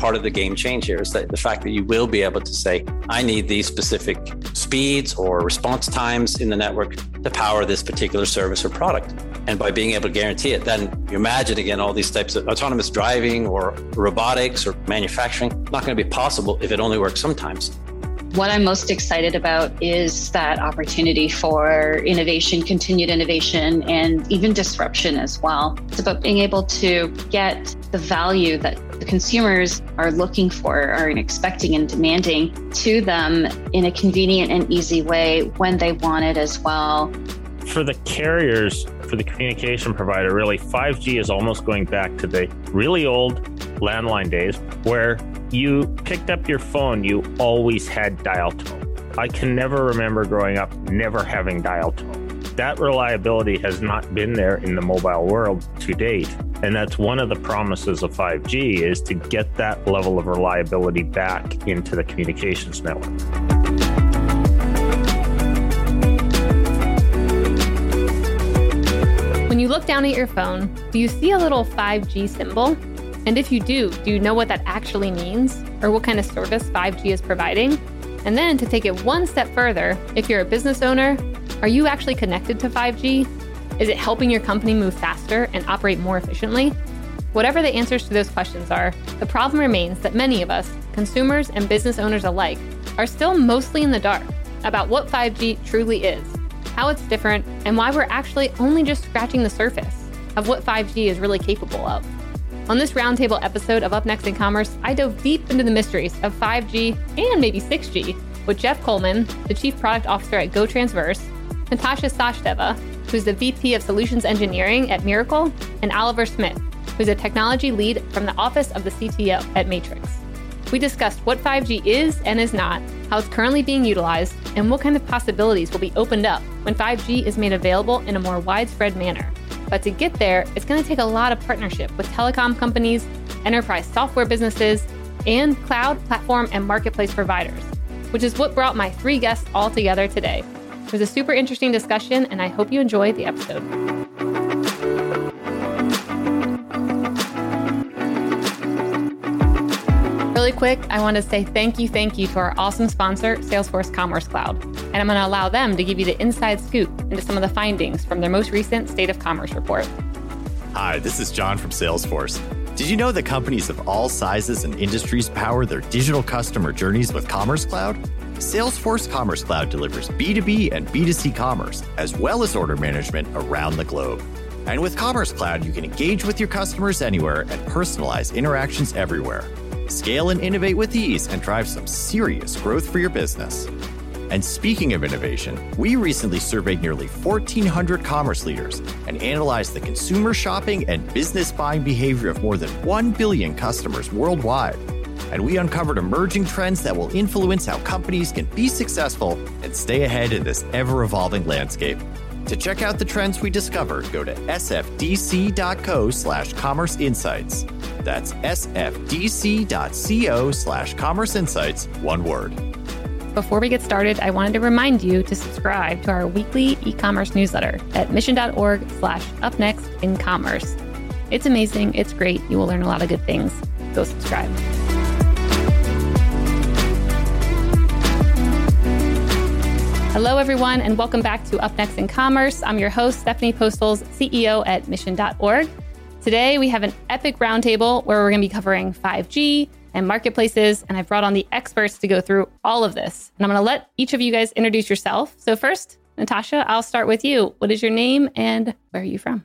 part of the game change here is that the fact that you will be able to say, I need these specific speeds or response times in the network to power this particular service or product. And by being able to guarantee it, then you imagine again, all these types of autonomous driving or robotics or manufacturing, not going to be possible if it only works sometimes. What I'm most excited about is that opportunity for innovation, continued innovation, and even disruption as well. It's about being able to get the value that the consumers are looking for, are expecting and demanding to them in a convenient and easy way when they want it as well. For the carriers, for the communication provider, really, 5G is almost going back to the really old landline days where you picked up your phone, you always had dial tone. I can never remember growing up never having dial tone. That reliability has not been there in the mobile world to date. And that's one of the promises of 5G is to get that level of reliability back into the communications network. When you look down at your phone, do you see a little 5G symbol? And if you do, do you know what that actually means or what kind of service 5G is providing? And then to take it one step further, if you're a business owner, are you actually connected to 5G? Is it helping your company move faster and operate more efficiently? Whatever the answers to those questions are, the problem remains that many of us, consumers and business owners alike, are still mostly in the dark about what 5G truly is, how it's different, and why we're actually only just scratching the surface of what 5G is really capable of. On this roundtable episode of Up Next in Commerce, I dove deep into the mysteries of 5G and maybe 6G with Jeff Coleman, the Chief Product Officer at GoTransverse, Natasha Sachdeva, who's the VP of Solutions Engineering at Mirakl, and Oliver Smith, who's a technology lead from the Office of the CTO at Matrixx. We discussed what 5G is and is not, how it's currently being utilized, and what kind of possibilities will be opened up when 5G is made available in a more widespread manner. But to get there, it's going to take a lot of partnership with telecom companies, enterprise software businesses, and cloud, platform, and marketplace providers, which is what brought my three guests all together today. It was a super interesting discussion, and I hope you enjoyed the episode. Really quick, I want to say thank you to our awesome sponsor, Salesforce Commerce Cloud. And I'm going to allow them to give you the inside scoop into some of the findings from their most recent State of Commerce report. Hi, this is John from Salesforce. Did you know that companies of all sizes and industries power their digital customer journeys with Commerce Cloud? Salesforce Commerce Cloud delivers B2B and B2C commerce, as well as order management around the globe. And with Commerce Cloud, you can engage with your customers anywhere and personalize interactions everywhere. Scale and innovate with ease and drive some serious growth for your business. And speaking of innovation, we recently surveyed nearly 1,400 commerce leaders and analyzed the consumer shopping and business buying behavior of more than 1 billion customers worldwide. And we uncovered emerging trends that will influence how companies can be successful and stay ahead in this ever-evolving landscape. To check out the trends we discovered, go to sfdc.co/commerce insights. That's sfdc.co/commerce insights, one word. Before we get started, I wanted to remind you to subscribe to our weekly e-commerce newsletter at mission.org/upnextincommerce. It's amazing. It's great. You will learn a lot of good things. Go subscribe. Hello, everyone, and welcome back to Up Next in Commerce. I'm your host, Stephanie Postles, CEO at mission.org. Today, we have an epic roundtable where we're going to be covering 5G and marketplaces, and I brought on the experts to go through all of this. And I'm going to let each of you guys introduce yourself. So first, Natasha, I'll start with you. What is your name and where are you from?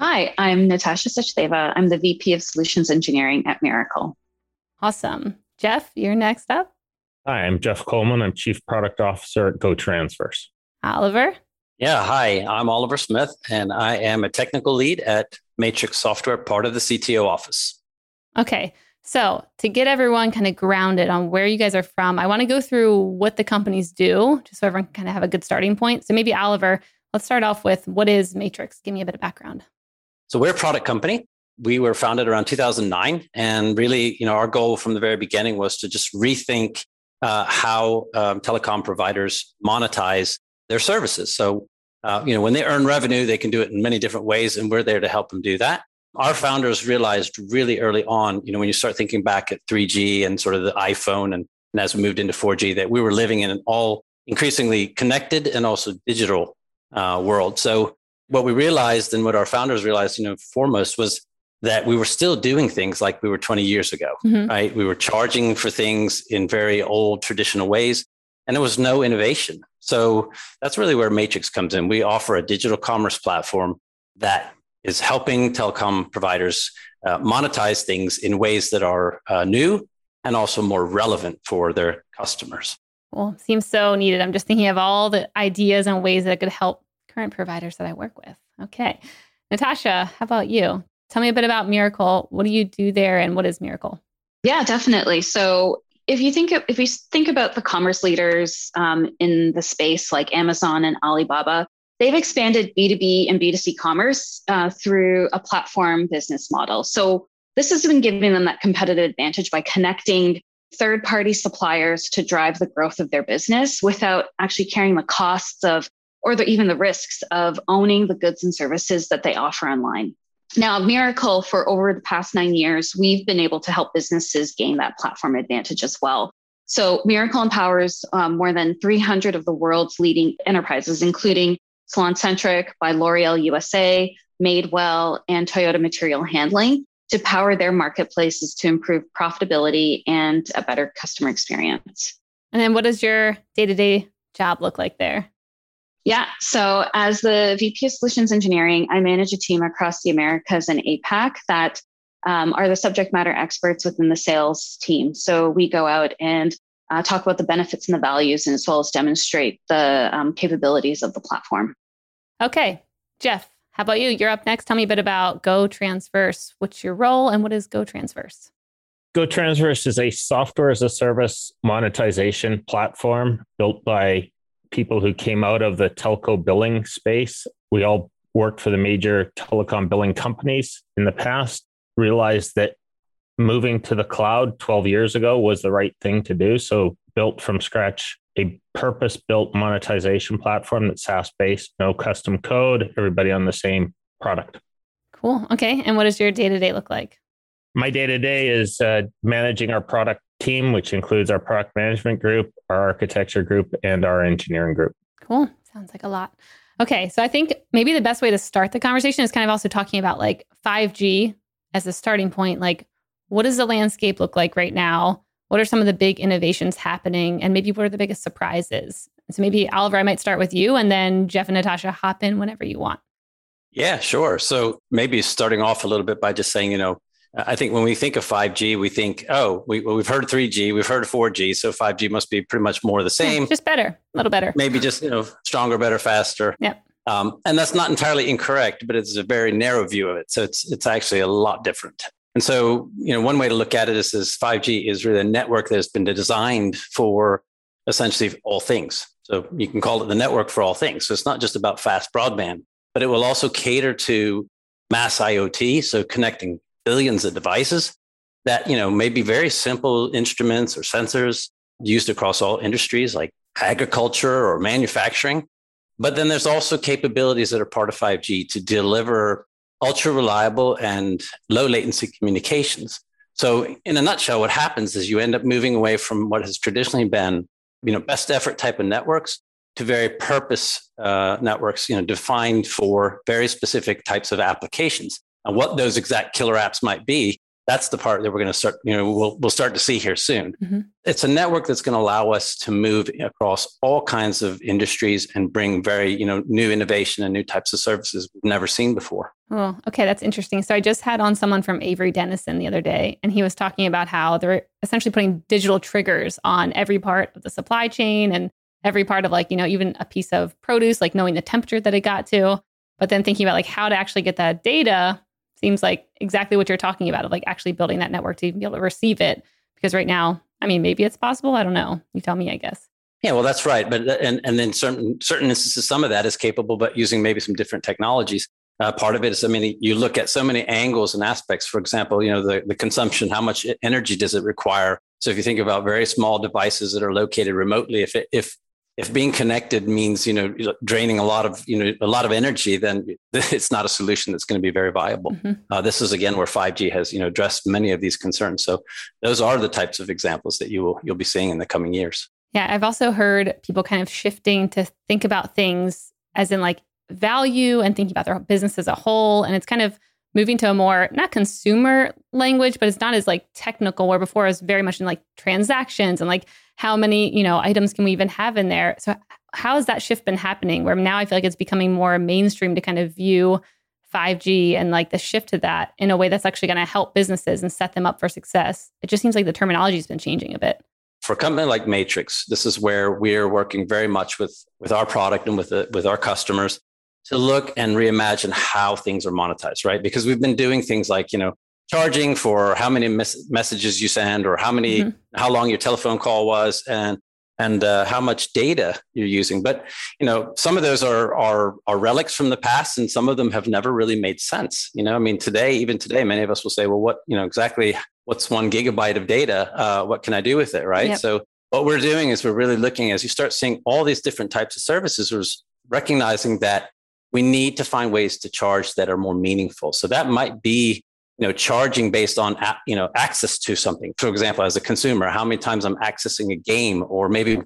Hi, I'm Natasha Sachdeva. I'm the VP of Solutions Engineering at Mirakl. Awesome. Jeff, you're next up. Hi, I'm Jeff Coleman. I'm Chief Product Officer at GoTransverse. Oliver? Yeah, hi, I'm Oliver Smith, and I am a technical lead at Matrixx Software, part of the CTO office. Okay, so to get everyone kind of grounded on where you guys are from, I want to go through what the companies do, just so everyone can kind of have a good starting point. So maybe Oliver, let's start off with what is Matrixx? Give me a bit of background. So we're a product company. We were founded around 2009, and really, our goal from the very beginning was to just rethink how telecom providers monetize their services. So, when they earn revenue, they can do it in many different ways, and we're there to help them do that. our founders realized really early on, you know, when you start thinking back at 3G and sort of the iPhone and as we moved into 4G, that we were living in an all increasingly connected and also digital world. So what we realized and what our founders realized, you know, foremost was that we were still doing things like we were 20 years ago, right? We were charging for things in very old traditional ways, and there was no innovation. So that's really where Matrixx comes in. We offer a digital commerce platform that is helping telecom providers monetize things in ways that are new and also more relevant for their customers. Well, seems so needed. I'm just thinking of all the ideas and ways that it could help current providers that I work with. Okay. Natasha, how about you? Tell me a bit about Mirakl. What do you do there and what is Mirakl? Yeah, definitely. So if we think about the commerce leaders in the space like Amazon and Alibaba, they've expanded B2B and B2C commerce through a platform business model. So this has been giving them that competitive advantage by connecting third-party suppliers to drive the growth of their business without actually carrying the costs of, or even the risks of owning the goods and services that they offer online. Now, Mirakl, for over the past 9 years, we've been able to help businesses gain that platform advantage as well. So Mirakl empowers more than 300 of the world's leading enterprises, including Salon Centric by L'Oreal USA, Madewell, and Toyota Material Handling, to power their marketplaces to improve profitability and a better customer experience. And then what does your day-to-day job look like there? Yeah. So as the VP of Solutions Engineering, I manage a team across the Americas and APAC that are the subject matter experts within the sales team. So we go out and talk about the benefits and the values, and as well as demonstrate the capabilities of the platform. Okay. Jeff, how about you? You're up next. Tell me a bit about GoTransverse. What's your role and what is GoTransverse? GoTransverse is a software as a service monetization platform built by people who came out of the telco billing space. We all worked for the major telecom billing companies in the past, realized that moving to the cloud 12 years ago was the right thing to do. So built from scratch, a purpose-built monetization platform that's SaaS-based, no custom code, everybody on the same product. Cool. Okay. And what does your day-to-day look like? My day-to-day is managing our product team, which includes our product management group, our architecture group, and our engineering group. Cool. Sounds like a lot. Okay. So I think maybe the best way to start the conversation is kind of also talking about like 5G as a starting point. Like, what does the landscape look like right now? What are some of the big innovations happening? And maybe what are the biggest surprises? So maybe Oliver, I might start with you, and then Jeff and Natasha, hop in whenever you want. Yeah, sure. So maybe starting off a little bit by just saying, you know, I think when we think of 5G, we think, oh, we've heard 3G, we've heard 4G, so 5G must be pretty much more the same. Just better, a little better. Maybe just, you know, stronger, better, faster. Yeah. And that's not entirely incorrect, but it's a very narrow view of it. So it's actually a lot different. And so, you know, one way to look at it is 5G is really a network that has been designed for essentially all things. So you can call it the network for all things. So it's not just about fast broadband, but it will also cater to mass IoT, so connecting billions of devices that, you know, may be very simple instruments or sensors used across all industries like agriculture or manufacturing. But then there's also capabilities that are part of 5G to deliver ultra reliable and low latency communications. So in a nutshell, what happens is you end up moving away from what has traditionally been, you know, best effort type of networks to very purpose networks, you know, defined for very specific types of applications. And what those exact killer apps might be, that's the part that we're going to start, you know, we'll start to see here soon. Mm-hmm. It's a network that's going to allow us to move across all kinds of industries and bring very, you know, new innovation and new types of services we've never seen before. Oh, okay. That's interesting. So I just had on someone from Avery Dennison the other day, and he was talking about how they're essentially putting digital triggers on every part of the supply chain and every part of, like, you know, even a piece of produce, like knowing the temperature that it got to, but then thinking about like how to actually get that data. Seems like exactly what you're talking about, of like actually building that network to even be able to receive it. Because right now, I mean, maybe it's possible. I don't know. You tell me, I guess. Yeah, well, that's right. But and then certain instances, some of that is capable, but using maybe some different technologies. Part of it is, I mean, you look at so many angles and aspects. For example, you know, the consumption, how much energy does it require? So if you think about very small devices that are located remotely, if if being connected means, draining a lot of energy, then it's not a solution that's going to be very viable. Mm-hmm. This is again, where 5G has, addressed many of these concerns. So those are the types of examples that you'll be seeing in the coming years. Yeah. I've also heard people kind of shifting to think about things as in like value and thinking about their business as a whole. And it's kind of moving to a more, not consumer language, but it's not as like technical, where before it was very much in like transactions and like how many, items can we even have in there? So how has that shift been happening, where now I feel like it's becoming more mainstream to kind of view 5G and like the shift to that in a way that's actually going to help businesses and set them up for success? It just seems like the terminology has been changing a bit. For a company like Matrixx, this is where we're working very much with our product and with our customers to look and reimagine how things are monetized, right? Because we've been doing things like, charging for how many messages you send, or how long your telephone call was, and how much data you're using. But, some of those are relics from the past, and some of them have never really made sense. Today, many of us will say, well, exactly what's 1 gigabyte of data? What can I do with it? Right. Yep. So what we're doing is we're really looking, as you start seeing all these different types of services, we're recognizing that we need to find ways to charge that are more meaningful. So that might be, charging based on, access to something. For example, as a consumer, how many times I'm accessing a game, or maybe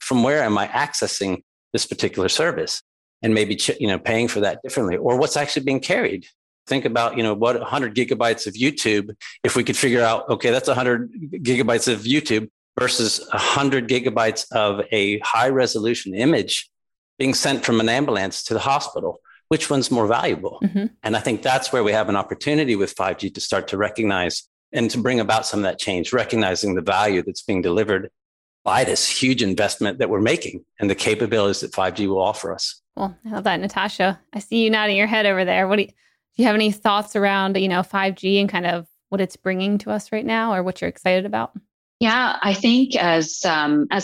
from where am I accessing this particular service, and maybe, paying for that differently, or what's actually being carried. Think about, what 100 gigabytes of YouTube, if we could figure out, okay, that's 100 gigabytes of YouTube versus 100 gigabytes of a high resolution image being sent from an ambulance to the hospital, which one's more valuable? Mm-hmm. And I think that's where we have an opportunity with 5G to start to recognize and to bring about some of that change, recognizing the value that's being delivered by this huge investment that we're making and the capabilities that 5G will offer us. Well, I love that, Natasha. I see you nodding your head over there. What do you have any thoughts around, 5G and kind of what it's bringing to us right now, or what you're excited about? Yeah, I think as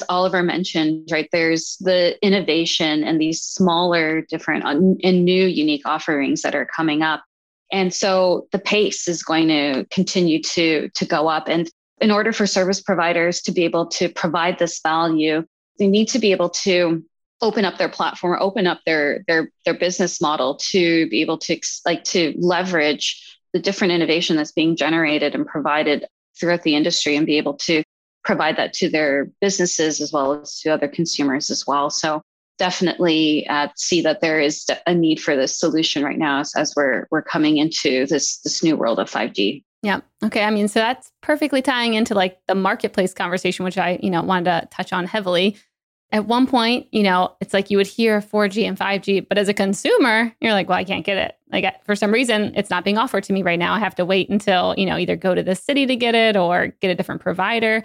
Oliver mentioned, right, there's the innovation and these smaller, different and new unique offerings that are coming up. And so the pace is going to continue to go up. And in order for service providers to be able to provide this value, they need to be able to open up their platform, open up their business model to be able to leverage the different innovation that's being generated and provided throughout the industry, and be able to provide that to their businesses as well as to other consumers as well. So definitely see that there is a need for this solution right now as we're coming into this new world of 5G. Yeah. Okay. So that's perfectly tying into like the marketplace conversation, which I, wanted to touch on heavily. At one point, it's like you would hear 4G and 5G, but as a consumer, you're like, well, I can't get it. Like, for some reason, it's not being offered to me right now. I have to wait until, either go to this city to get it or get a different provider.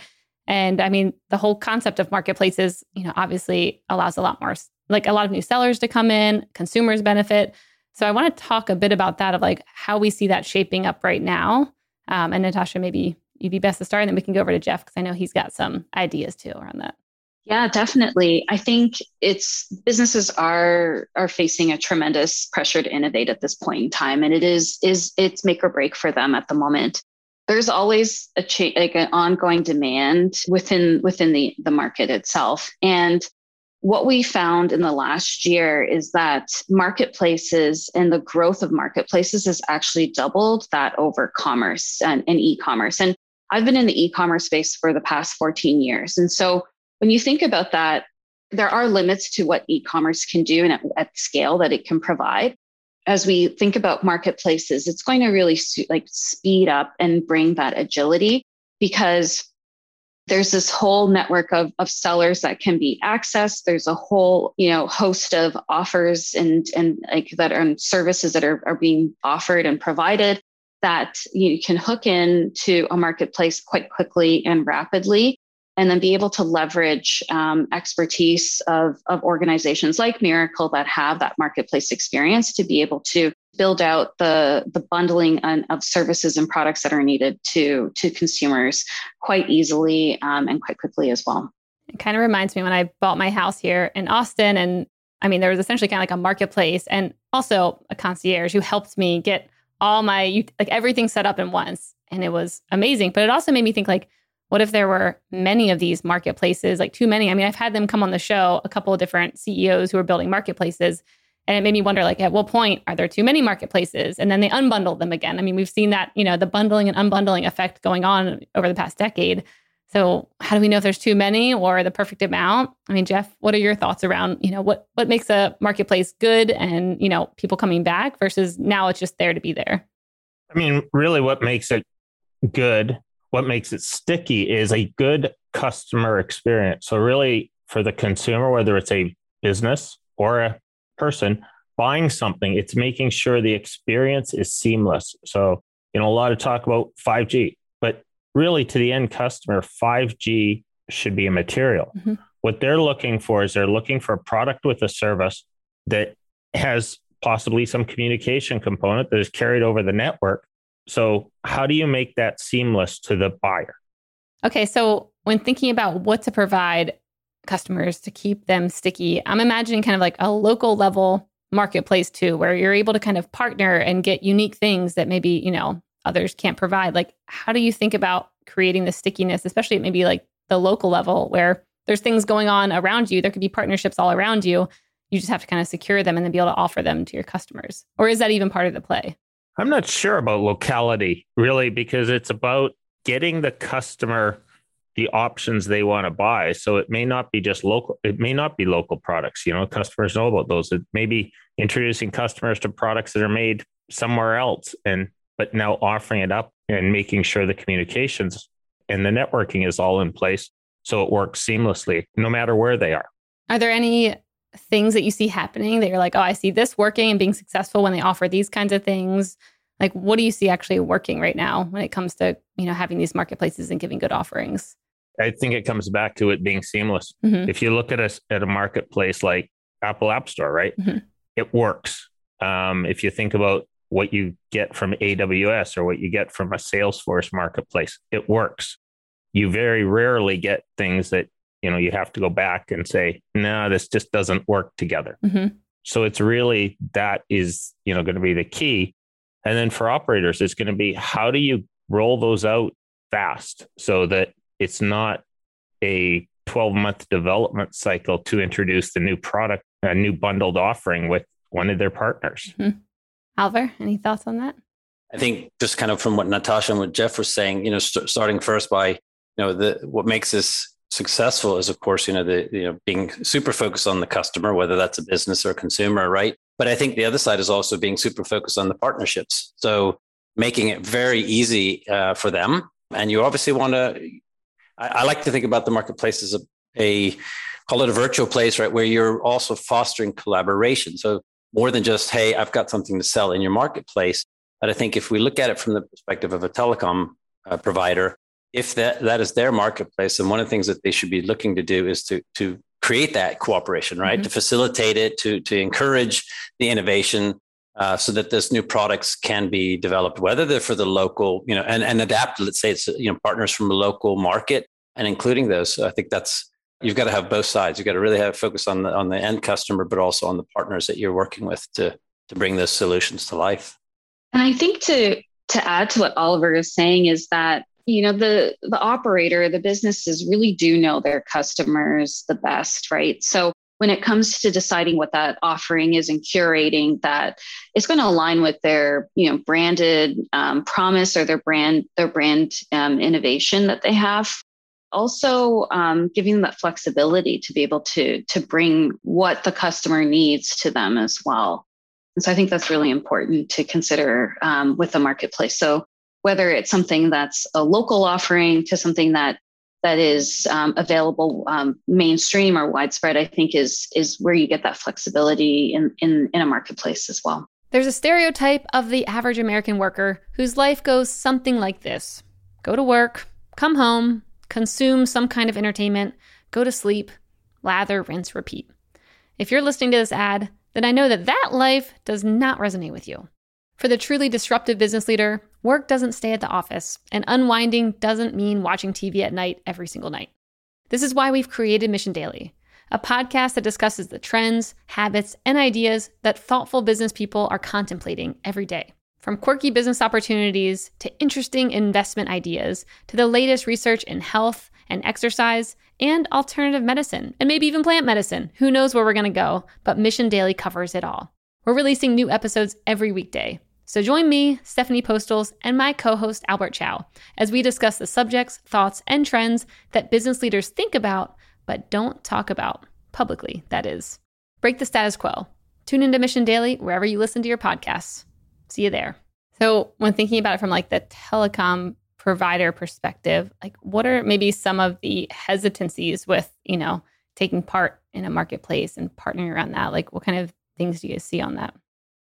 And the whole concept of marketplaces, obviously allows a lot more, like a lot of new sellers to come in, consumers benefit. So I want to talk a bit about that, of like how we see that shaping up right now. And Natasha, maybe you'd be best to start, and then we can go over to Jeff, because I know he's got some ideas too around that. Yeah, definitely. I think it's businesses are facing a tremendous pressure to innovate at this point in time, and it's make or break for them at the moment. There's always an ongoing demand within the market itself, and what we found in the last year is that marketplaces and the growth of marketplaces has actually doubled that over commerce and e-commerce. And I've been in the e-commerce space for the past 14 years, and so. When you think about that, there are limits to what e-commerce can do and at scale that it can provide. As we think about marketplaces, it's going to really speed up and bring that agility, because there's this whole network of sellers that can be accessed. There's a whole, host of offers and services that are being offered and provided that you can hook into a marketplace quite quickly and rapidly. And then be able to leverage expertise of organizations like Mirakl that have that marketplace experience to be able to build out the bundling of services and products that are needed to consumers quite easily and quite quickly as well. It kind of reminds me when I bought my house here in Austin, and there was essentially kind of like a marketplace and also a concierge who helped me get all my everything set up at once, and it was amazing. But it also made me think like, What if there were many of these marketplaces, like too many? I mean, I've had them come on the show, a couple of different CEOs who are building marketplaces. And it made me wonder, like, at what point are there too many marketplaces? And then they unbundle them again. I mean, we've seen that, you know, the bundling and unbundling effect going on over the past decade. So how do we know if there's too many or the perfect amount? I mean, Jeff, what are your thoughts around, you know, what makes a marketplace good and, you know, people coming back versus now it's just there to be there? I mean, really what makes it good, what makes it sticky is a good customer experience. So really for the consumer, whether it's a business or a person buying something, it's making sure the experience is seamless. So, you know, a lot of talk about 5G, but really to the end customer, 5G should be immaterial. Mm-hmm. What they're looking for is they're looking for a product with a service that has possibly some communication component that is carried over the network. So how do you make that seamless to the buyer? Okay, so when thinking about what to provide customers to keep them sticky, I'm imagining kind of like a local level marketplace too, where you're able to kind of partner and get unique things that maybe, you know, others can't provide. Like, how do you think about creating the stickiness, especially at maybe like the local level where there's things going on around you? There could be partnerships all around you. You just have to kind of secure them and then be able to offer them to your customers. Or is that even part of the play? I'm not sure about locality, really, because it's about getting the customer the options they want to buy. So it may not be just local. It may not be local products. You know, customers know about those. It may be introducing customers to products that are made somewhere else, but now offering it up and making sure the communications and the networking is all in place so it works seamlessly, no matter where they are. Are there any things that you see happening that you're like, oh, I see this working and being successful when they offer these kinds of things? Like, what do you see actually working right now when it comes to, you know, having these marketplaces and giving good offerings? I think it comes back to it being seamless. Mm-hmm. If you look at a marketplace like Apple App Store, right? Mm-hmm. It works. If you think about what you get from AWS or what you get from a Salesforce marketplace, it works. You very rarely get things that, you know, you have to go back and say, no, this just doesn't work together. Mm-hmm. So it's really, that is, you know, going to be the key. And then for operators, it's going to be, how do you roll those out fast so that it's not a 12-month development cycle to introduce the new product, a new bundled offering with one of their partners? Mm-hmm. Oliver, any thoughts on that? I think just kind of from what Natasha and what Jeff was saying, you know, starting first by, you know, what makes this successful is, of course, you know, being super focused on the customer, whether that's a business or a consumer, right? But I think the other side is also being super focused on the partnerships. So making it very easy for them. And you obviously want to, I like to think about the marketplace as a call it a virtual place, right? Where you're also fostering collaboration. So more than just, hey, I've got something to sell in your marketplace. But I think if we look at it from the perspective of a telecom provider, if that is their marketplace, and one of the things that they should be looking to do is to create that cooperation, right? Mm-hmm. To facilitate it, to encourage the innovation so that these new products can be developed, whether they're for the local, you know, and adapt, let's say it's, you know, partners from a local market and including those. So I think that's, you've got to have both sides. You've got to really have focus on the end customer, but also on the partners that you're working with to bring those solutions to life. And I think to add to what Oliver is saying is that, you know, the operator, the businesses really do know their customers the best, right? So when it comes to deciding what that offering is and curating that, it's going to align with their, you know, branded promise or their brand innovation that they have. Also giving them that flexibility to be able to bring what the customer needs to them as well. And so I think that's really important to consider with the marketplace. So whether it's something that's a local offering to something that is available mainstream or widespread, I think is where you get that flexibility in a marketplace as well. There's a stereotype of the average American worker whose life goes something like this. Go to work, come home, consume some kind of entertainment, go to sleep, lather, rinse, repeat. If you're listening to this ad, then I know that life does not resonate with you. For the truly disruptive business leader, work doesn't stay at the office, and unwinding doesn't mean watching TV at night every single night. This is why we've created Mission Daily, a podcast that discusses the trends, habits, and ideas that thoughtful business people are contemplating every day. From quirky business opportunities to interesting investment ideas to the latest research in health and exercise and alternative medicine and maybe even plant medicine. Who knows where we're going to go, but Mission Daily covers it all. We're releasing new episodes every weekday. So join me, Stephanie Postles, and my co-host Albert Chow as we discuss the subjects, thoughts, and trends that business leaders think about but don't talk about publicly, that is. Break the status quo. Tune into Mission Daily wherever you listen to your podcasts. See you there. So when thinking about it from like the telecom provider perspective, like what are maybe some of the hesitancies with, you know, taking part in a marketplace and partnering around that? Like what kind of things do you see on that?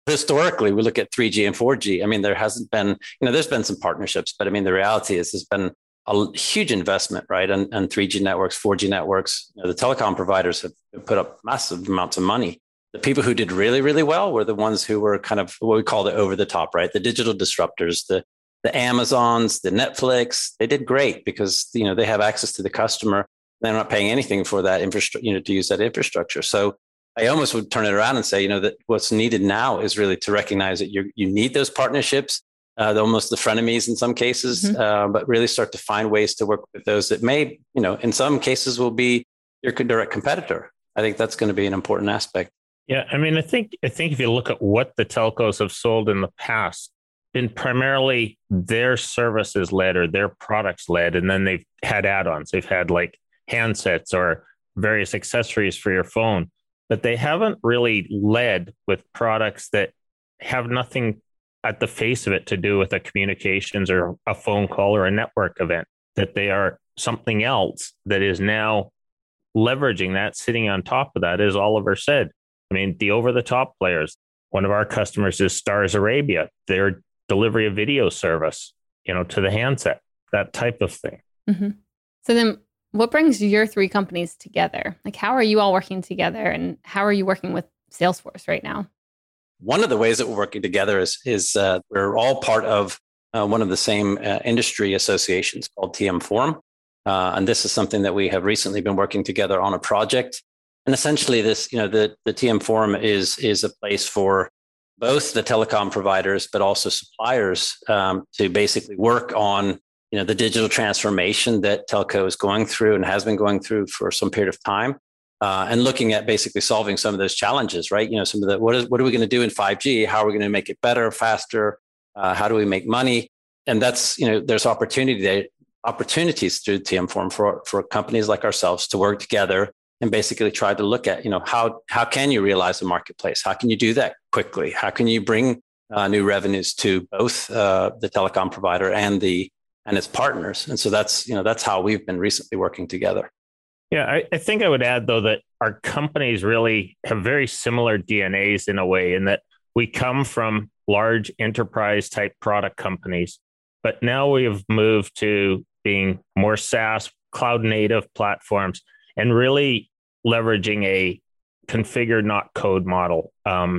Historically, we look at 3G and 4G. I mean, there hasn't been, there's been some partnerships, but I mean, the reality is there's been a huge investment, right? And 3G networks, 4G networks, the telecom providers have put up massive amounts of money. The people who did really, really well were the ones who were kind of what we call the over the top, right? The digital disruptors, the Amazons, the Netflix, they did great because, they have access to the customer. They're not paying anything for that infrastructure, to use that infrastructure. So I almost would turn it around and say, that what's needed now is really to recognize that you need those partnerships, almost the frenemies in some cases, but really start to find ways to work with those that may, in some cases will be your direct competitor. I think that's going to be an important aspect. Yeah. I mean, I think if you look at what the telcos have sold in the past, been primarily their services led or their products led, and then they've had add-ons. They've had like handsets or various accessories for your phone, but they haven't really led with products that have nothing at the face of it to do with a communications or a phone call or a network event, that they are something else that is now leveraging that, sitting on top of that, as Oliver said. I mean, the over-the-top players, one of our customers is Stars Arabia, their delivery of video service, to the handset, that type of thing. Mm-hmm. So then what brings your three companies together? Like, how are you all working together and how are you working with Salesforce right now? One of the ways that we're working together is we're all part of one of the same industry associations called TM Forum. And this is something that we have recently been working together on a project. And essentially this, the TM Forum is a place for both the telecom providers, but also suppliers to basically work on, the digital transformation that telco is going through and has been going through for some period of time and looking at basically solving some of those challenges, right? Some of the, what are we going to do in 5G? How are we going to make it better, faster? How do we make money? And that's, there's opportunities through TM Forum for companies like ourselves to work together and basically try to look at, how can you realize the marketplace? How can you do that quickly? How can you bring new revenues to both the telecom provider and its partners? And so that's how we've been recently working together. Yeah, I think I would add, though, that our companies really have very similar DNAs in a way, in that we come from large enterprise type product companies, but now we have moved to being more SaaS, cloud native platforms, and really leveraging a configure not code model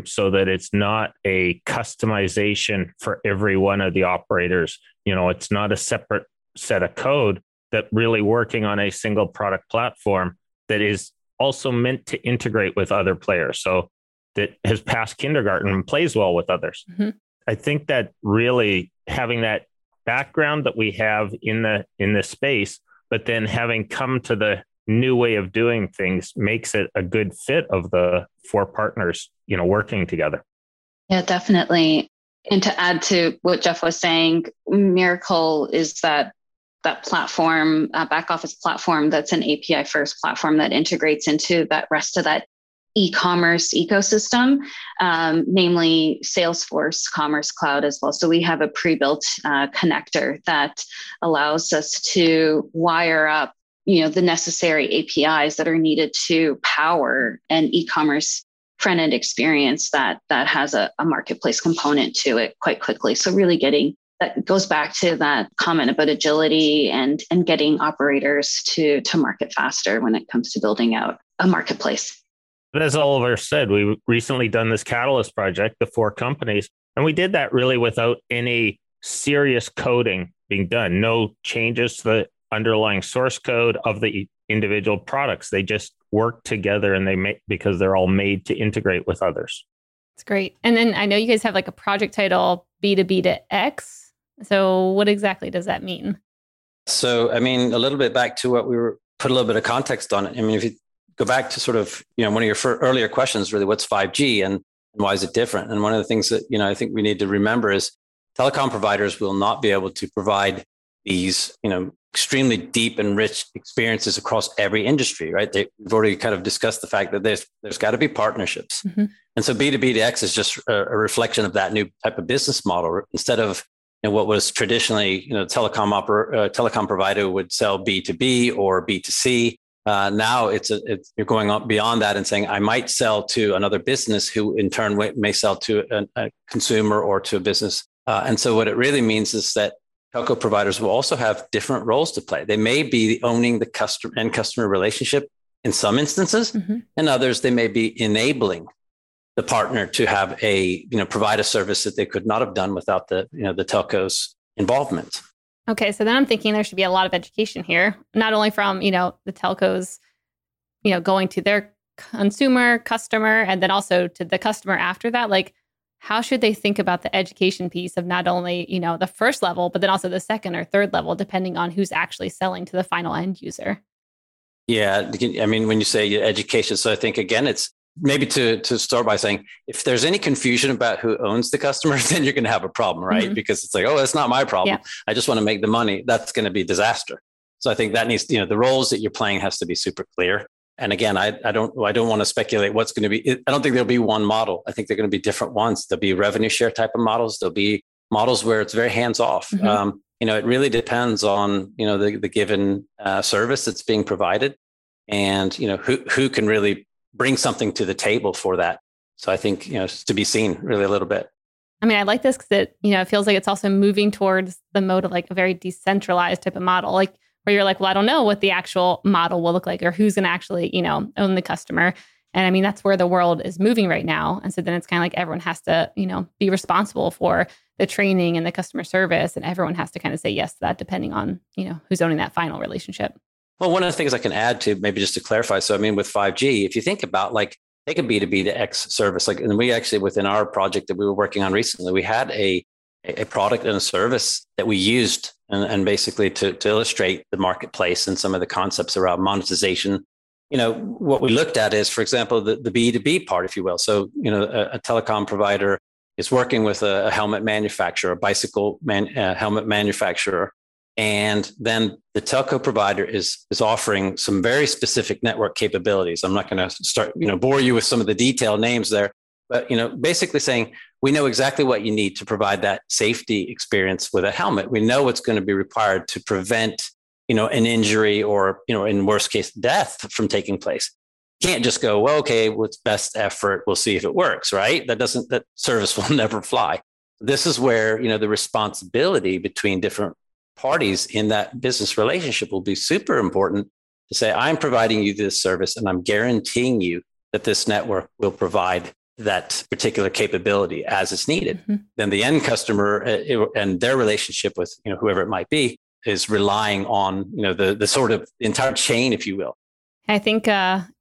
so that it's not a customization for every one of the operators. It's not a separate set of code, that really working on a single product platform that is also meant to integrate with other players. So that has passed kindergarten and plays well with others. Mm-hmm. I think that really having that background that we have in the space, but then having come to the new way of doing things makes it a good fit of the four partners, working together. Yeah, definitely. And to add to what Jeff was saying, Mirakl is that platform, back office platform, that's an API first platform that integrates into that rest of that e-commerce ecosystem, namely Salesforce Commerce Cloud as well. So we have a pre-built connector that allows us to wire up the necessary APIs that are needed to power an e-commerce front-end experience that has a marketplace component to it quite quickly. So really getting, that goes back to that comment about agility and getting operators to market faster when it comes to building out a marketplace. But as Oliver said, we've recently done this Catalyst project, the four companies, and we did that really without any serious coding being done, no changes to the underlying source code of the individual products. They just work together and because they're all made to integrate with others. It's great. And then I know you guys have like a project title B2B2X. So what exactly does that mean? So, I mean, a little bit back to what we were, put a little bit of context on it. I mean, if you go back to sort of, you know, one of your earlier questions, really, what's 5G and why is it different? And one of the things that, you know, I think we need to remember is telecom providers will not be able to provide these, you know, extremely deep and rich experiences across every industry, right? We've already kind of discussed the fact that there's got to be partnerships. Mm-hmm. And so B2B2X is just a reflection of that new type of business model. Instead of, you know, what was traditionally, you know, telecom provider would sell B2B or B2C. Now you're going on beyond that and saying, I might sell to another business who in turn may sell to a consumer or to a business. And so what it really means is that telco providers will also have different roles to play. They may be owning the end customer relationship in some instances, mm-hmm. and others they may be enabling the partner to have provide a service that they could not have done without the telco's involvement. Okay, so then I'm thinking there should be a lot of education here, not only from, you know, the telcos, you know, going to their customer, and then also to the customer after that. Like, how should they think about the education piece of not only, you know, the first level, but then also the second or third level, depending on who's actually selling to the final end user? Yeah, I mean, when you say education, so I think, again, it's maybe to start by saying, if there's any confusion about who owns the customer, then you're going to have a problem, right? Mm-hmm. Because it's like, oh, that's not my problem. Yeah. I just want to make the money. That's going to be disaster. So I think that needs, you know, the roles that you're playing has to be super clear. And again, I don't want to speculate what's going to be. I don't think there'll be one model. I think they're going to be different ones. There'll be revenue share type of models. There'll be models where it's very hands off. Mm-hmm. You know, it really depends on, you know, the given service that's being provided, and you know who can really bring something to the table for that. So I think, you know, it's to be seen really a little bit. I mean, I like this because it, you know, it feels like it's also moving towards the mode of like a very decentralized type of model, like, where you're like, well, I don't know what the actual model will look like or who's going to actually, you know, own the customer. And I mean, that's where the world is moving right now. And so then it's kind of like everyone has to, you know, be responsible for the training and the customer service. And everyone has to kind of say yes to that, depending on, you know, who's owning that final relationship. Well, one of the things I can add to maybe just to clarify. So, I mean, with 5G, if you think about like, take a B2B2X service, like, and we actually, within our project that we were working on recently, we had a product and a service that we used and basically to illustrate the marketplace and some of the concepts around monetization. You know, what we looked at is, for example, the B2B part, if you will. So, you know, a telecom provider is working with a helmet manufacturer, a bicycle helmet manufacturer. And then the telco provider is offering some very specific network capabilities. I'm not going to start, you know, bore you with some of the detailed names there, but, you know, basically saying, we know exactly what you need to provide that safety experience with a helmet. We know what's going to be required to prevent, you know, an injury or, you know, in worst case, death from taking place. You can't just go, well, okay, what's best effort? We'll see if it works, right? That service will never fly. This is where, you know, the responsibility between different parties in that business relationship will be super important to say, I'm providing you this service and I'm guaranteeing you that this network will provide that particular capability as it's needed. Mm-hmm. Then the end customer and their relationship with, you know, whoever it might be is relying on, you know, the sort of entire chain, if you will. I think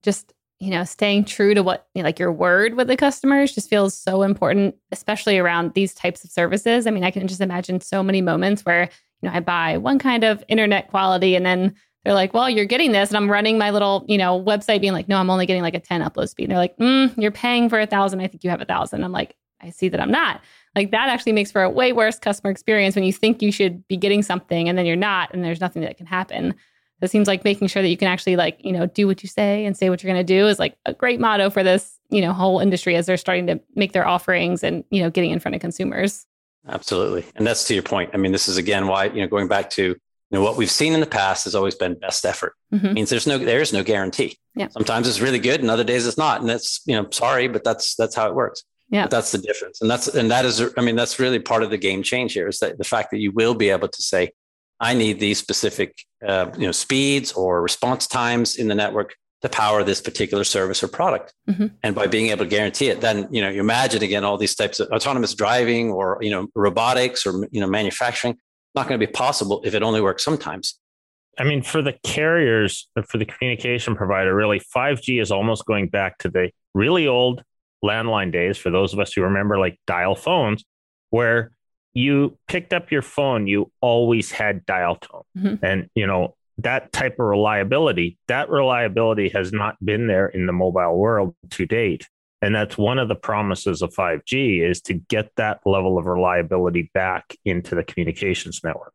just, you know, staying true to what, you know, like your word with the customers just feels so important, especially around these types of services. I mean, I can just imagine so many moments where, you know, I buy one kind of internet quality and then they're like, well, you're getting this. And I'm running my little, you know, website being like, no, I'm only getting like a 10 upload speed. And they're like, you're paying for 1,000. I think you have 1,000. I'm like, I see that I'm not. Like, that actually makes for a way worse customer experience when you think you should be getting something and then you're not, and there's nothing that can happen. It seems like making sure that you can actually, like, you know, do what you say and say what you're going to do is like a great motto for this, you know, whole industry as they're starting to make their offerings and, you know, getting in front of consumers. Absolutely. And that's to your point. I mean, this is again, why, you know, going back to, you know, what we've seen in the past has always been best effort. Mm-hmm. It means there is no guarantee. Yeah. Sometimes it's really good and other days it's not. And that's, you know, sorry, but that's how it works. Yeah. But that's the difference. That's really part of the game change here is that the fact that you will be able to say, I need these specific, you know, speeds or response times in the network to power this particular service or product. Mm-hmm. And by being able to guarantee it, then, you know, you imagine again, all these types of autonomous driving or, you know, robotics or, you know, manufacturing, not going to be possible if it only works sometimes. I mean, for the carriers, for the communication provider, really, 5G is almost going back to the really old landline days, for those of us who remember like dial phones, where you picked up your phone, you always had dial tone. Mm-hmm. And, you know, that type of reliability, that reliability has not been there in the mobile world to date. And that's one of the promises of 5G is to get that level of reliability back into the communications network.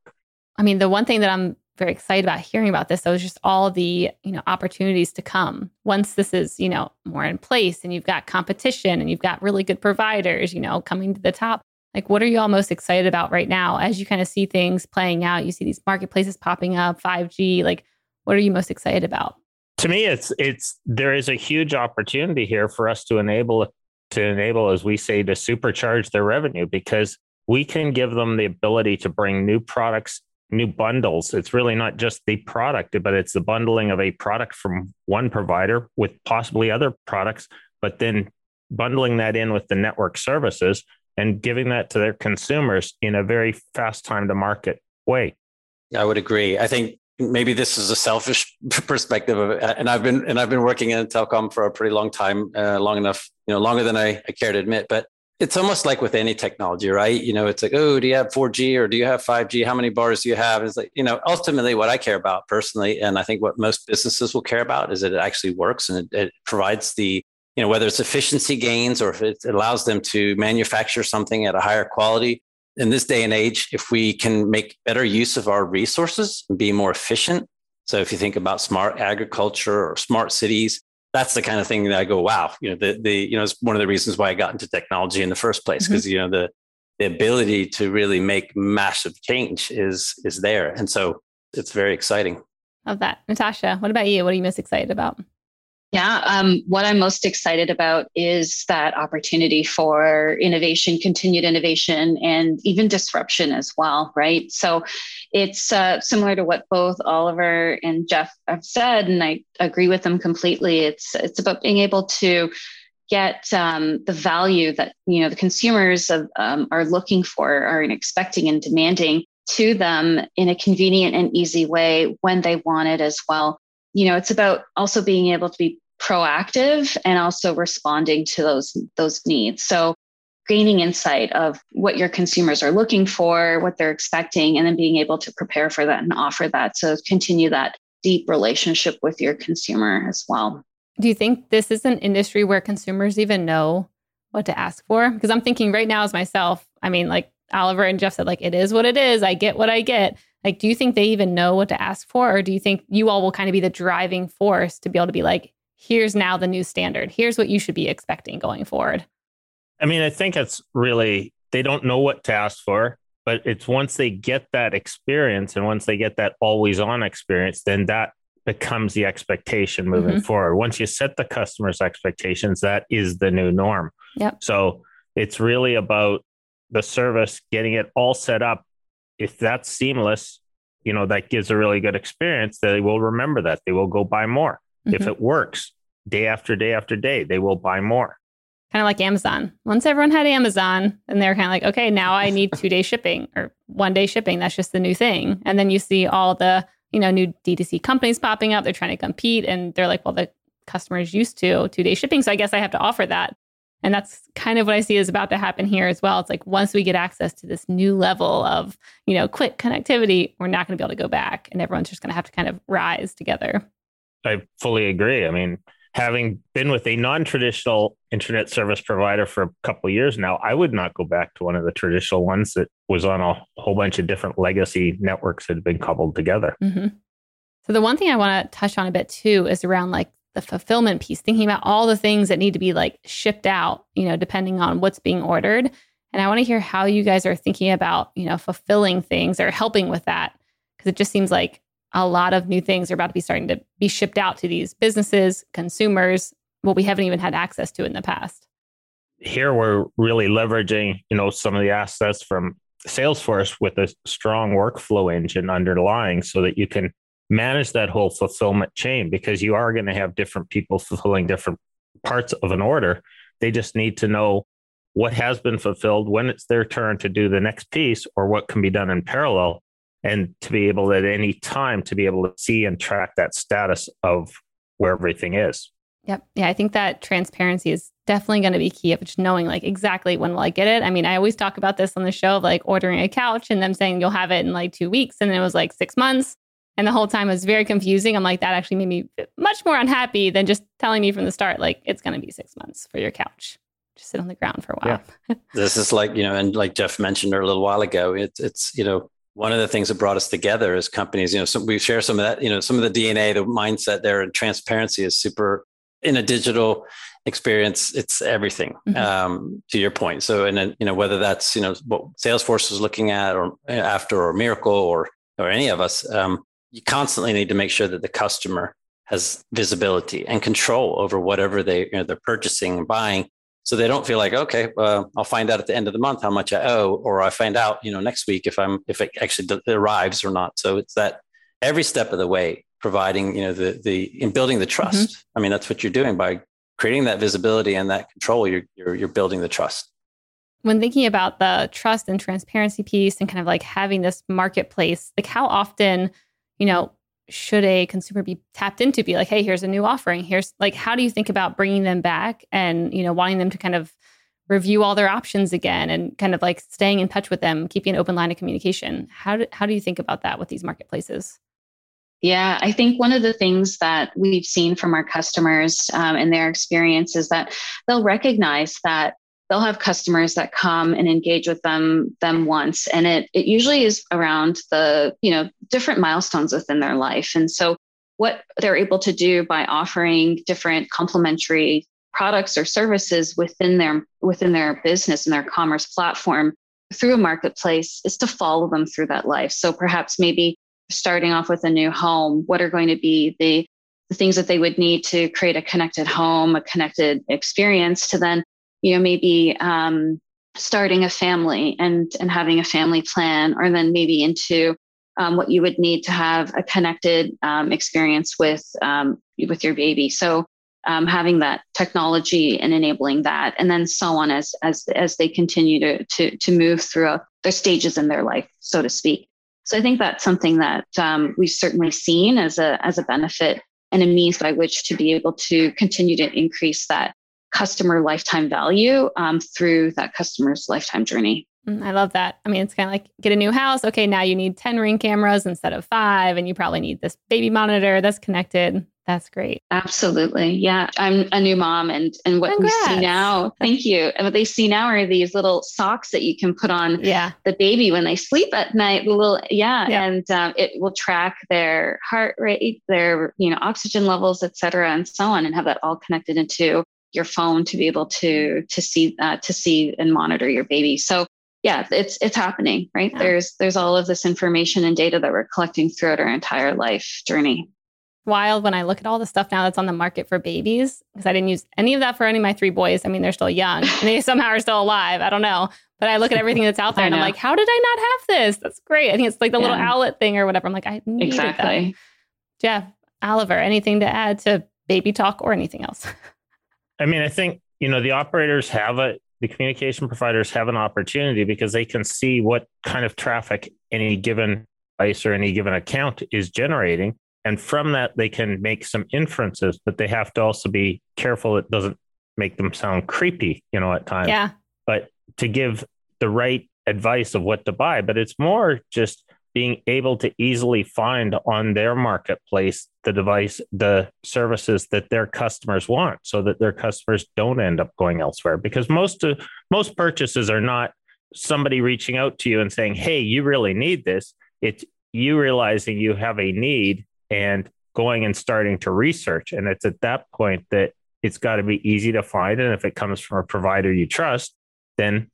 I mean, the one thing that I'm very excited about hearing about this, though, is just all the, you know, opportunities to come once this is, you know, more in place and you've got competition and you've got really good providers, you know, coming to the top. Like, what are you all most excited about right now? As you kind of see things playing out, you see these marketplaces popping up, 5G, like, what are you most excited about? To me, it's there is a huge opportunity here for us to enable, as we say, to supercharge their revenue, because we can give them the ability to bring new products, new bundles. It's really not just the product, but it's the bundling of a product from one provider with possibly other products, but then bundling that in with the network services and giving that to their consumers in a very fast time to market way. Yeah, I would agree. I think maybe this is a selfish perspective of it. And I've been working in telecom for a pretty long time, longer than I care to admit, but it's almost like with any technology, right? You know, it's like, oh, do you have 4G or do you have 5G? How many bars do you have? It's like, you know, ultimately what I care about personally, and I think what most businesses will care about is that it actually works and it provides the, you know, whether it's efficiency gains or if it allows them to manufacture something at a higher quality. In this day and age, if we can make better use of our resources and be more efficient. So if you think about smart agriculture or smart cities, that's the kind of thing that I go, wow, you know, it's one of the reasons why I got into technology in the first place, because, mm-hmm. you know, the ability to really make massive change is there. And so it's very exciting. Love that. Natasha, what about you? What are you most excited about? Yeah. What I'm most excited about is that opportunity for innovation, continued innovation, and even disruption as well, right? So it's similar to what both Oliver and Jeff have said, and I agree with them completely. It's about being able to get the value that, you know, the consumers are looking for, are expecting and demanding to them in a convenient and easy way when they want it as well. You know, it's about also being able to be proactive and also responding to those needs. So gaining insight of what your consumers are looking for, what they're expecting, and then being able to prepare for that and offer that. So continue that deep relationship with your consumer as well. Do you think this is an industry where consumers even know what to ask for? Because I'm thinking right now as myself, I mean, like Oliver and Jeff said, like, it is what it is. I get what I get. Like, do you think they even know what to ask for? Or do you think you all will kind of be the driving force to be able to be like, here's now the new standard. Here's what you should be expecting going forward. I mean, I think it's really, they don't know what to ask for, but it's once they get that experience and once they get that always on experience, then that becomes the expectation moving mm-hmm. forward. Once you set the customer's expectations, that is the new norm. Yep. So it's really about the service, getting it all set up. If that's seamless, you know, that gives a really good experience. They will remember that. They will go buy more. Mm-hmm. If it works day after day after day, they will buy more. Kind of like Amazon. Once everyone had Amazon and they're kind of like, okay, now I need 2-day shipping or 1-day shipping. That's just the new thing. And then you see all the, you know, new D2C companies popping up. They're trying to compete and they're like, well, the customer is used to 2-day shipping. So I guess I have to offer that. And that's kind of what I see is about to happen here as well. It's like, once we get access to this new level of, you know, quick connectivity, we're not going to be able to go back, and everyone's just going to have to kind of rise together. I fully agree. I mean, having been with a non-traditional internet service provider for a couple of years now, I would not go back to one of the traditional ones that was on a whole bunch of different legacy networks that had been cobbled together. Mm-hmm. So the one thing I want to touch on a bit too is around like the fulfillment piece, thinking about all the things that need to be like shipped out, you know, depending on what's being ordered. And I want to hear how you guys are thinking about, you know, fulfilling things or helping with that. Cause it just seems like a lot of new things are about to be starting to be shipped out to these businesses, consumers, what we haven't even had access to in the past. Here we're really leveraging, you know, some of the assets from Salesforce with a strong workflow engine underlying so that you can manage that whole fulfillment chain, because you are going to have different people fulfilling different parts of an order. They just need to know what has been fulfilled, when it's their turn to do the next piece, or what can be done in parallel, and to be able at any time to be able to see and track that status of where everything is. Yep. Yeah, I think that transparency is definitely going to be key, of just knowing like exactly when will I get it. I mean, I always talk about this on the show of like ordering a couch and them saying you'll have it in like 2 weeks. And then it was like 6 months. And the whole time it was very confusing. I'm like, that actually made me much more unhappy than just telling me from the start, like, it's going to be 6 months for your couch. Just sit on the ground for a while. Yeah. This is like, you know, and like Jeff mentioned a little while ago, it's, you know, one of the things that brought us together as companies, you know, so we share some of that, you know, some of the DNA, the mindset there, and transparency is super, in a digital experience, it's everything, mm-hmm. To your point. So, and you know, whether that's, you know, what Salesforce is looking at or after, or Mirakl, or any of us, you constantly need to make sure that the customer has visibility and control over whatever they, you know, they're purchasing and buying. So they don't feel like, okay, I'll find out at the end of the month how much I owe, or I find out, you know, next week if it actually arrives or not. So it's that every step of the way, providing, you know, in building the trust. Mm-hmm. I mean, that's what you're doing by creating that visibility and that control. You're building the trust. When thinking about the trust and transparency piece, and kind of like having this marketplace, like how often, you know, should a consumer be tapped into, be like, hey, here's a new offering. Here's like, how do you think about bringing them back and, you know, wanting them to kind of review all their options again and kind of like staying in touch with them, keeping an open line of communication? How do you think about that with these marketplaces? Yeah, I think one of the things that we've seen from our customers in their experience is that they'll recognize that they'll have customers that come and engage with them once. And it usually is around the, you know, different milestones within their life. And so what they're able to do by offering different complementary products or services within their business and their commerce platform through a marketplace is to follow them through that life. So perhaps maybe starting off with a new home, what are going to be the things that they would need to create a connected home, a connected experience, to then, you know, maybe starting a family and having a family plan, or then maybe into what you would need to have a connected experience with your baby. So having that technology and enabling that, and then so on as they continue to move throughout their stages in their life, so to speak. So I think that's something that we've certainly seen as a benefit and a means by which to be able to continue to increase that customer lifetime value through that customer's lifetime journey. I love that. I mean, it's kind of like get a new house. Okay, now you need 10 Ring cameras instead of 5, and you probably need this baby monitor that's connected. That's great. Absolutely. Yeah. I'm a new mom and what Congrats. We see now, thank you. And what they see now are these little socks that you can put on the baby when they sleep at night. And it will track their heart rate, their, you know, oxygen levels, et cetera, and so on, and have that all connected into your phone to be able to see and monitor your baby. So yeah, it's happening, right? Yeah. There's all of this information and data that we're collecting throughout our entire life journey. Wild when I look at all the stuff now that's on the market for babies, because I didn't use any of that for any of my 3 boys. I mean, they're still young and they somehow are still alive. I don't know. But I look at everything that's out there and I'm like, how did I not have this? That's great. I think it's like the little outlet thing or whatever. I'm like, I needed that. Jeff, Oliver, anything to add to baby talk or anything else? I mean, I think, you know, the communication providers have an opportunity because they can see what kind of traffic any given device or any given account is generating. And from that, they can make some inferences, but they have to also be careful it doesn't make them sound creepy, you know, at times. Yeah. But to give the right advice of what to buy, but it's more just being able to easily find on their marketplace the device, the services that their customers want, so that their customers don't end up going elsewhere. Because most purchases are not somebody reaching out to you and saying, hey, you really need this. It's you realizing you have a need and going and starting to research. And it's at that point that it's got to be easy to find. And if it comes from a provider you trust, then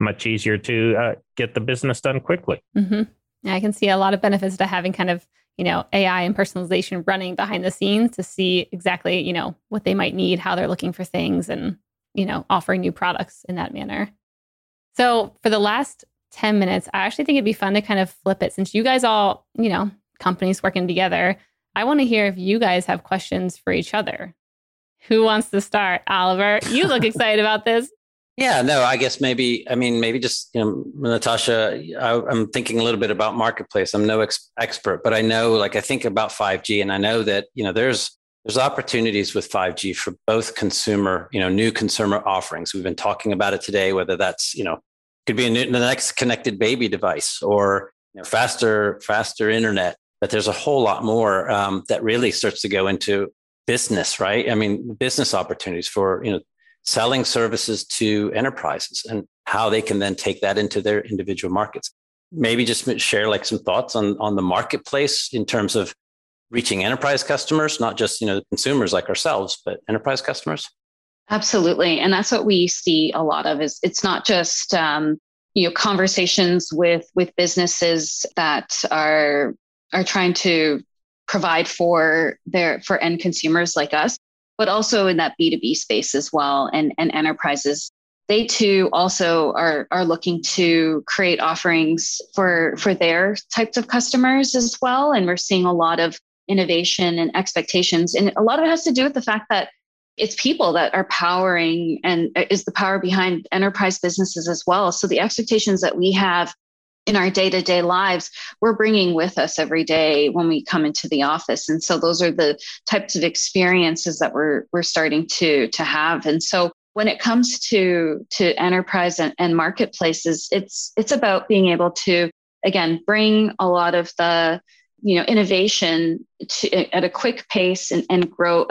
much easier to get the business done quickly. Mm-hmm. I can see a lot of benefits to having kind of, you know, AI and personalization running behind the scenes to see exactly, you know, what they might need, how they're looking for things, and, you know, offering new products in that manner. So for the last 10 minutes, I actually think it'd be fun to kind of flip it, since you guys all, you know, companies working together. I want to hear if you guys have questions for each other. Who wants to start? Oliver, you look excited about this. Yeah, no, I guess maybe just, you know, Natasha, I'm thinking a little bit about marketplace. I'm no expert, but I know, like, I think about 5G and I know that, you know, there's There's opportunities with 5G for both consumer, new consumer offerings. We've been talking about it today, whether that's, could be the next connected baby device or faster internet. But there's a whole lot more that really starts to go into business, right? I mean, business opportunities for, selling services to enterprises and how they can then take that into their individual markets. Maybe just share some thoughts on the marketplace in terms of reaching enterprise customers, not just, consumers like ourselves, but enterprise customers. Absolutely. And that's what we see a lot of is it's not just, conversations with businesses that are trying to provide for end consumers like us, but also in that B2B space as well. And enterprises, they too also are looking to create offerings for their types of customers as well. And we're seeing a lot of innovation and expectations. And a lot of it has to do with the fact that it's people that are powering and is the power behind enterprise businesses as well. So the expectations that we have in our day-to-day lives, we're bringing with us every day when we come into the office. And so those are the types of experiences that we're starting to have. And so when it comes to enterprise and marketplaces, it's about being able to, again, bring a lot of the innovation at a quick pace and growth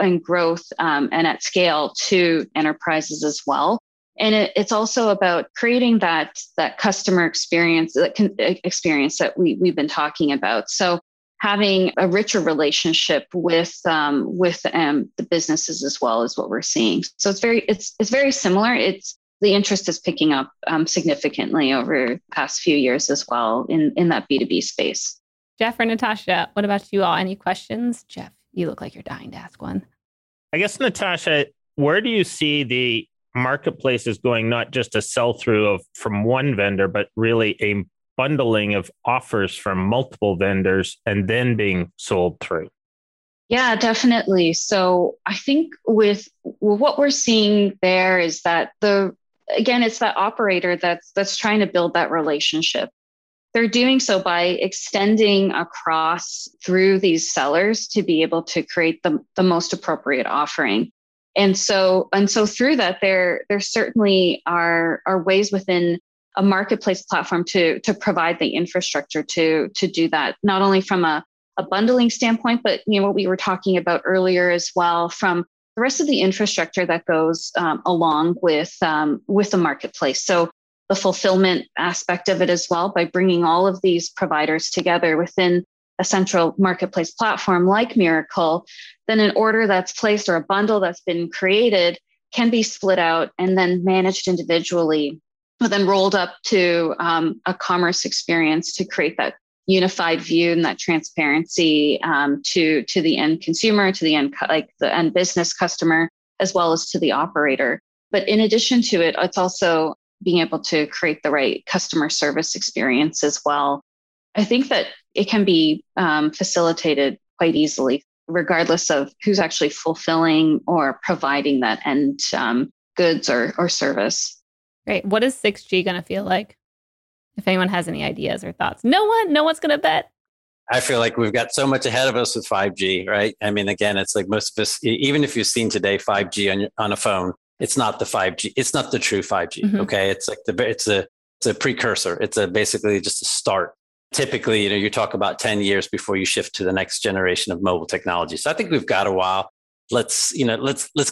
and at scale to enterprises as well. And it's also about creating that customer experience, that we've been talking about. So having a richer relationship with the businesses as well is what we're seeing. So it's very similar. It's the interest is picking up significantly over the past few years as well in that B2B space. Jeff or Natasha, what about you all? Any questions? Jeff, you look like you're dying to ask one. I guess, Natasha, where do you see the marketplace is going, not just a sell-through from one vendor, but really a bundling of offers from multiple vendors and then being sold through? Yeah, definitely. So I think with what we're seeing there is that it's that operator that's trying to build that relationship. They're doing so by extending across through these sellers to be able to create the most appropriate offering. And so through that, there certainly are ways within a marketplace platform to provide the infrastructure to do that, not only from a bundling standpoint, but what we were talking about earlier as well, from the rest of the infrastructure that goes along with the marketplace. So the fulfillment aspect of it as well, by bringing all of these providers together within a central marketplace platform like Mirakl, then an order that's placed or a bundle that's been created can be split out and then managed individually, but then rolled up to a commerce experience to create that unified view and that transparency to the end consumer, to the end the end business customer, as well as to the operator. But in addition to it, it's also being able to create the right customer service experience as well. I think that it can be facilitated quite easily, regardless of who's actually fulfilling or providing that end goods or service. Great. What is 6G going to feel like? If anyone has any ideas or thoughts, no one's going to bet. I feel like we've got so much ahead of us with 5G, right? I mean, again, it's like most of us, even if you've seen today 5G on a phone, it's not the 5G. It's not the true 5G. Mm-hmm. Okay, it's like it's a precursor. It's basically just a start. Typically, you talk about 10 years before you shift to the next generation of mobile technology. So I think we've got a while. Let's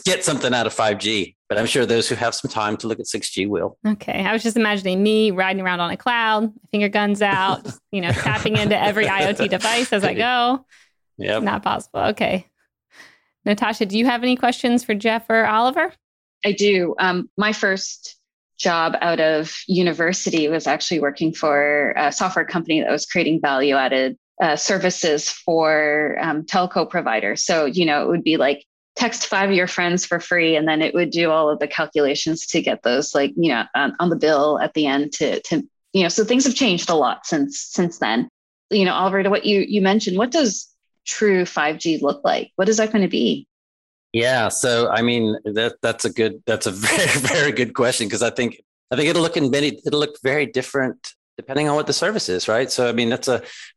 get something out of 5G. But I'm sure those who have some time to look at 6G will. Okay, I was just imagining me riding around on a cloud, finger guns out, tapping into every IoT device as I go. Yeah, not possible. Okay, Natasha, do you have any questions for Jeff or Oliver? I do. My first job out of university was actually working for a software company that was creating value-added services for telco providers. So, it would be like text 5 of your friends for free, and then it would do all of the calculations to get those, on the bill at the end to so things have changed a lot since then. Oliver, to what you mentioned, what does true 5G look like? What is that going to be? Yeah. So, I mean, that's a very, very good question. Cause I think it'll look very different depending on what the service is. Right. So, I mean, that's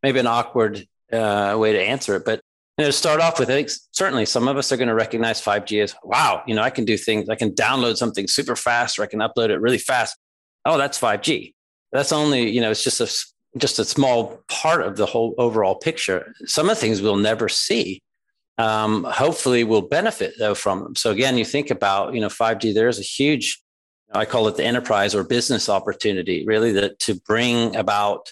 maybe an awkward way to answer it, but You know, to start off with, I think certainly some of us are going to recognize 5G as, wow, you know, I can do things, I can download something super fast, or I can upload it really fast. Oh, that's 5G. That's only, you know, it's just a small part of the whole overall picture. Some of the things we'll never see, hopefully we'll benefit though from them. So again, you think about, you know, 5G, there's a huge, I call it the enterprise or business opportunity, really, that to bring about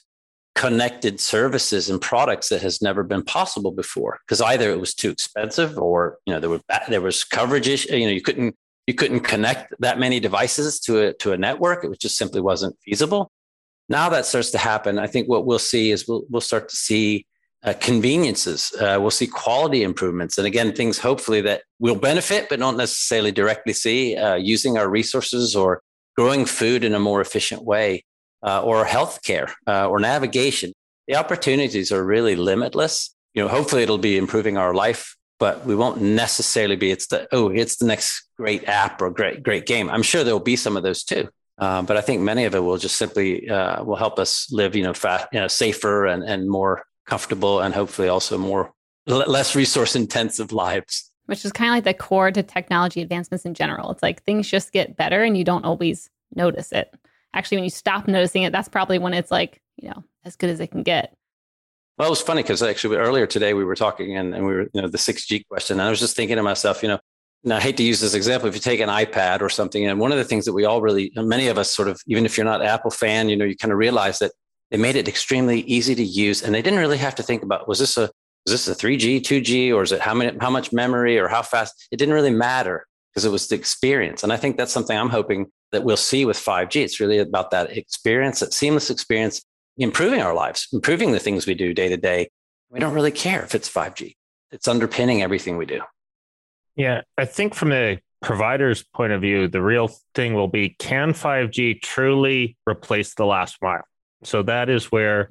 connected services and products that has never been possible before, because either it was too expensive, or you know there was coverage issue. You know, you couldn't connect that many devices to a network. It just simply wasn't feasible. Now that starts to happen. I think what we'll see is we'll start to see conveniences. We'll see quality improvements, and again, things hopefully that we'll benefit, but not necessarily directly see, using our resources or growing food in a more efficient way. Or healthcare, or navigation. The opportunities are really limitless. You know, hopefully it'll be improving our life, but we won't necessarily be, it's the next great app or great game. I'm sure there'll be some of those too. But I think many of it will just simply, will help us live, you know, fast, you know, safer and more comfortable, and hopefully also more less resource intensive lives. Which is kind of like the core to technology advancements in general. It's like things just get better and you don't always notice it. Actually, when you stop noticing it, that's probably when it's like, you know, as good as it can get. Well, it was funny because actually earlier today we were talking and we were, you know, the 6G question. And I was just thinking to myself, you know, and I hate to use this example. If you take an iPad or something, and one of the things that we all really, many of us sort of, even if you're not an Apple fan, you know, you kind of realize that they made it extremely easy to use. And they didn't really have to think about, was this a 3G, 2G, or is it how much memory or how fast? It didn't really matter because it was the experience. And I think that's something I'm hoping that we'll see with 5G. It's really about that experience, that seamless experience, improving our lives, improving the things we do day to day. We don't really care if it's 5G. It's underpinning everything we do. Yeah, I think from a provider's point of view, the real thing will be, can 5G truly replace the last mile? So that is where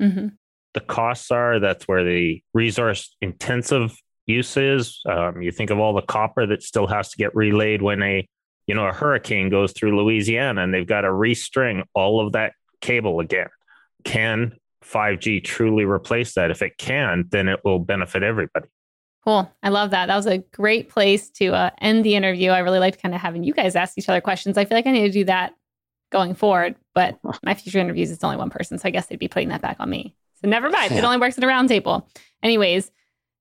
the costs are. That's where the resource intensive use is. You think of all the copper that still has to get relayed when a hurricane goes through Louisiana, and they've got to restring all of that cable again. Can 5G truly replace that? If it can, then it will benefit everybody. Cool. I love that. That was a great place to end the interview. I really liked kind of having you guys ask each other questions. I feel like I need to do that going forward, but my future interviews, it's only one person. So I guess they'd be putting that back on me. So never mind. Yeah. It only works at a round table. Anyways,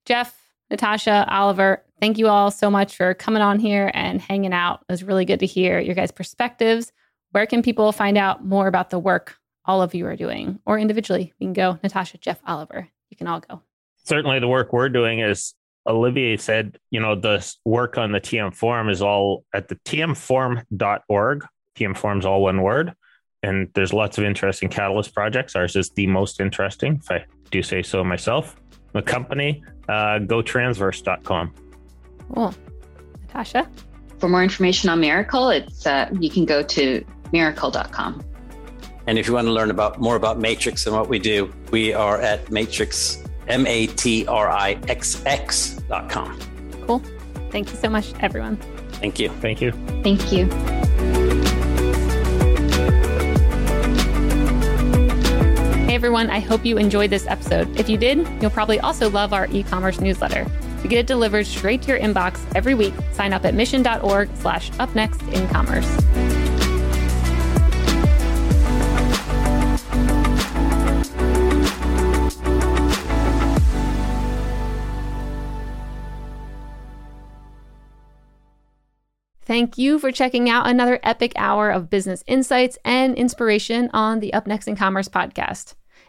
Jeff, Natasha, Oliver, thank you all so much for coming on here and hanging out. It was really good to hear your guys' perspectives. Where can people find out more about the work all of you are doing? Or individually, we can go Natasha, Jeff, Oliver. You can all go. Certainly the work we're doing, as Olivier said, you know, the work on the TM Forum is all at the tmforum.org. TM Forum's all one word. And there's lots of interesting Catalyst projects. Ours is the most interesting, if I do say so myself. The company, GoTransverse.com. Cool. Natasha? For more information on Mirakl, it's you can go to Mirakl.com. And if you want to learn more about Matrixx and what we do, we are at Matrixx, Matrixx.com. Cool. Thank you so much, everyone. Thank you. Thank you. Thank you. Hey, everyone. I hope you enjoyed this episode. If you did, you'll probably also love our e-commerce newsletter. To get it delivered straight to your inbox every week, sign up at mission.org/upnextincommerce. Thank you for checking out another epic hour of business insights and inspiration on the Up Next in Commerce podcast.